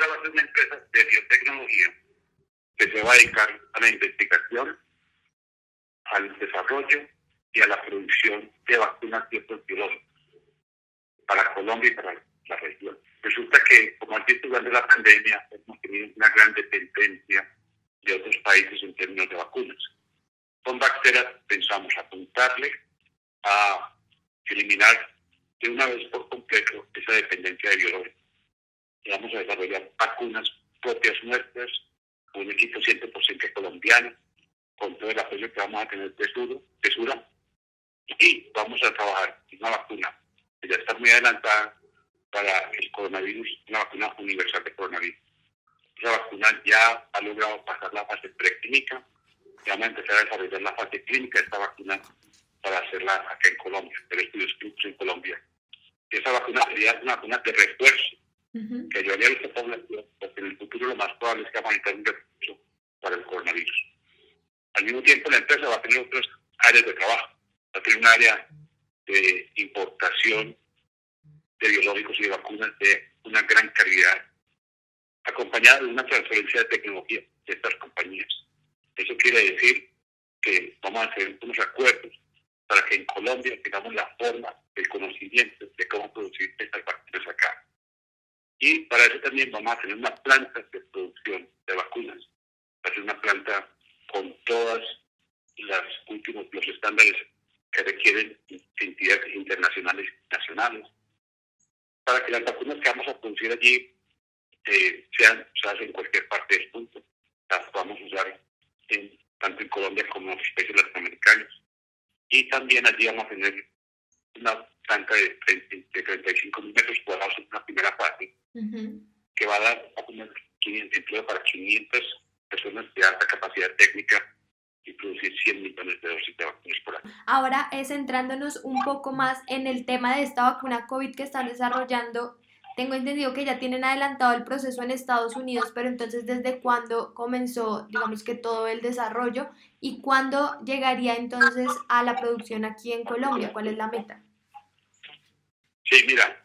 Bactera va a ser una empresa de biotecnología que se va a dedicar a la investigación, al desarrollo y a la producción de vacunas biológicas para Colombia y para la región. Resulta que, como al titular de la pandemia, hemos tenido una gran dependencia de otros países en términos de vacunas. Con Bactera pensamos apuntarle a eliminar de una vez por completo esa dependencia de biológicos. Y vamos a desarrollar vacunas propias nuestras, un equipo 100% colombiano, con todo el apoyo que vamos a tener de Tesura, y vamos a trabajar una vacuna que ya está muy adelantada para el coronavirus, una vacuna universal de coronavirus. Esa vacuna ya ha logrado pasar la fase preclínica, ya vamos a empezar a desarrollar la fase clínica de esta vacuna para hacerla acá en Colombia, hacer estudios clínicos en Colombia. Y esa vacuna sería una vacuna de refuerzo, que ayudaría a esta población, porque en el futuro lo más probable es que vamos a necesitar un refuerzo para el coronavirus. Al mismo tiempo, la empresa va a tener otras áreas de trabajo. Va a tener un área de importación de biológicos y de vacunas de una gran calidad, acompañada de una transferencia de tecnología de estas compañías. Eso quiere decir que vamos a hacer unos acuerdos para que en Colombia tengamos la forma, el conocimiento de cómo producir estas vacunas acá. Y para eso también vamos a tener una planta de producción de vacunas. Va a ser una planta con todas las últimos los estándares que requieren entidades internacionales y nacionales, para que las vacunas que vamos a producir allí sean usadas en cualquier parte del mundo. Las vamos a usar tanto en Colombia como en los países latinoamericanos. Y también allí vamos a tener una planta de 35 metros cuadrados en una primera fase, que va a dar vacunas empleo para 500 personas de alta capacidad técnica y producir 100 millones de dosis de vacunas por año. Ahora centrándonos un poco más en el tema de esta vacuna COVID que están desarrollando, tengo entendido que ya tienen adelantado el proceso en Estados Unidos, pero entonces, ¿desde cuándo comenzó, digamos que todo el desarrollo? ¿Y cuándo llegaría entonces a la producción aquí en Colombia? ¿Cuál es la meta? Sí, mira,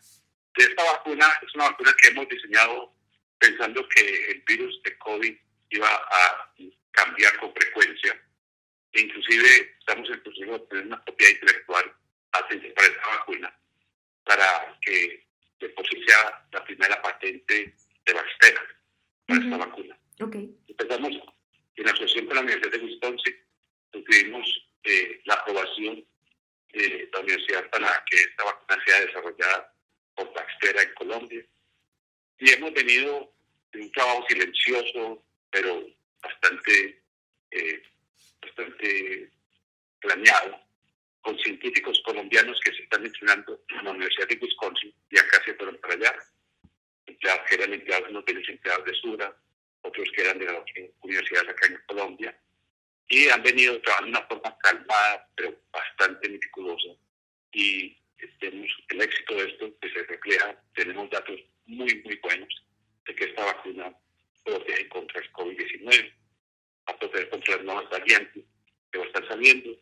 esta vacuna es una vacuna que hemos diseñado pensando que el virus de COVID iba a cambiar con frecuencia. Inclusive estamos en proceso de obtener una propiedad intelectual para esta vacuna, para que de por sí sea la primera patente de Bactera para esta vacuna. Empezamos en asociación con la Universidad de Wisconsin, tuvimos la aprobación de la universidad para que esta vacuna sea desarrollada por Bactera en Colombia. Y hemos venido en un trabajo silencioso, pero bastante planeado, con científicos colombianos que se están entrenando en la Universidad de Wisconsin, y acá se fueron para allá, que eran empleados, unos empleados de Sura, otros que eran de las universidades acá en Colombia, y han venido trabajando de una forma calmada, pero bastante meticulosa, y tenemos el éxito de esto que se refleja, tenemos datos muy, muy buenos de que esta vacuna protege contra el COVID-19, va a proteger contra las nuevas variantes que van a estar saliendo,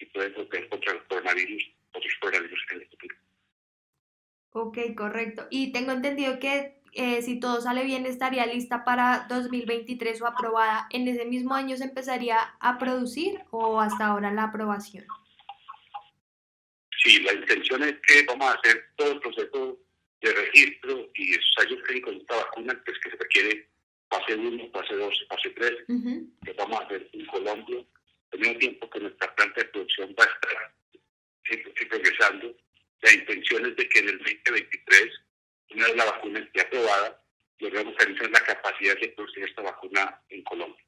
y pueden proteger contra el coronavirus, otros coronavirus en el futuro. Ok, correcto. Y tengo entendido que si todo sale bien estaría lista para 2023 o aprobada. ¿En ese mismo año se empezaría a producir o hasta ahora la aprobación? Sí, la intención es que vamos a hacer todo el proceso de registro y ensayos clínicos de esta vacuna, pues que se requiere fase 1, fase 2, fase 3, que vamos a hacer en Colombia. Al mismo tiempo que nuestra planta de producción va a estar progresando, la intención es de que en el 2023, una vez la vacuna esté aprobada, logremos tener la capacidad de producir esta vacuna en Colombia.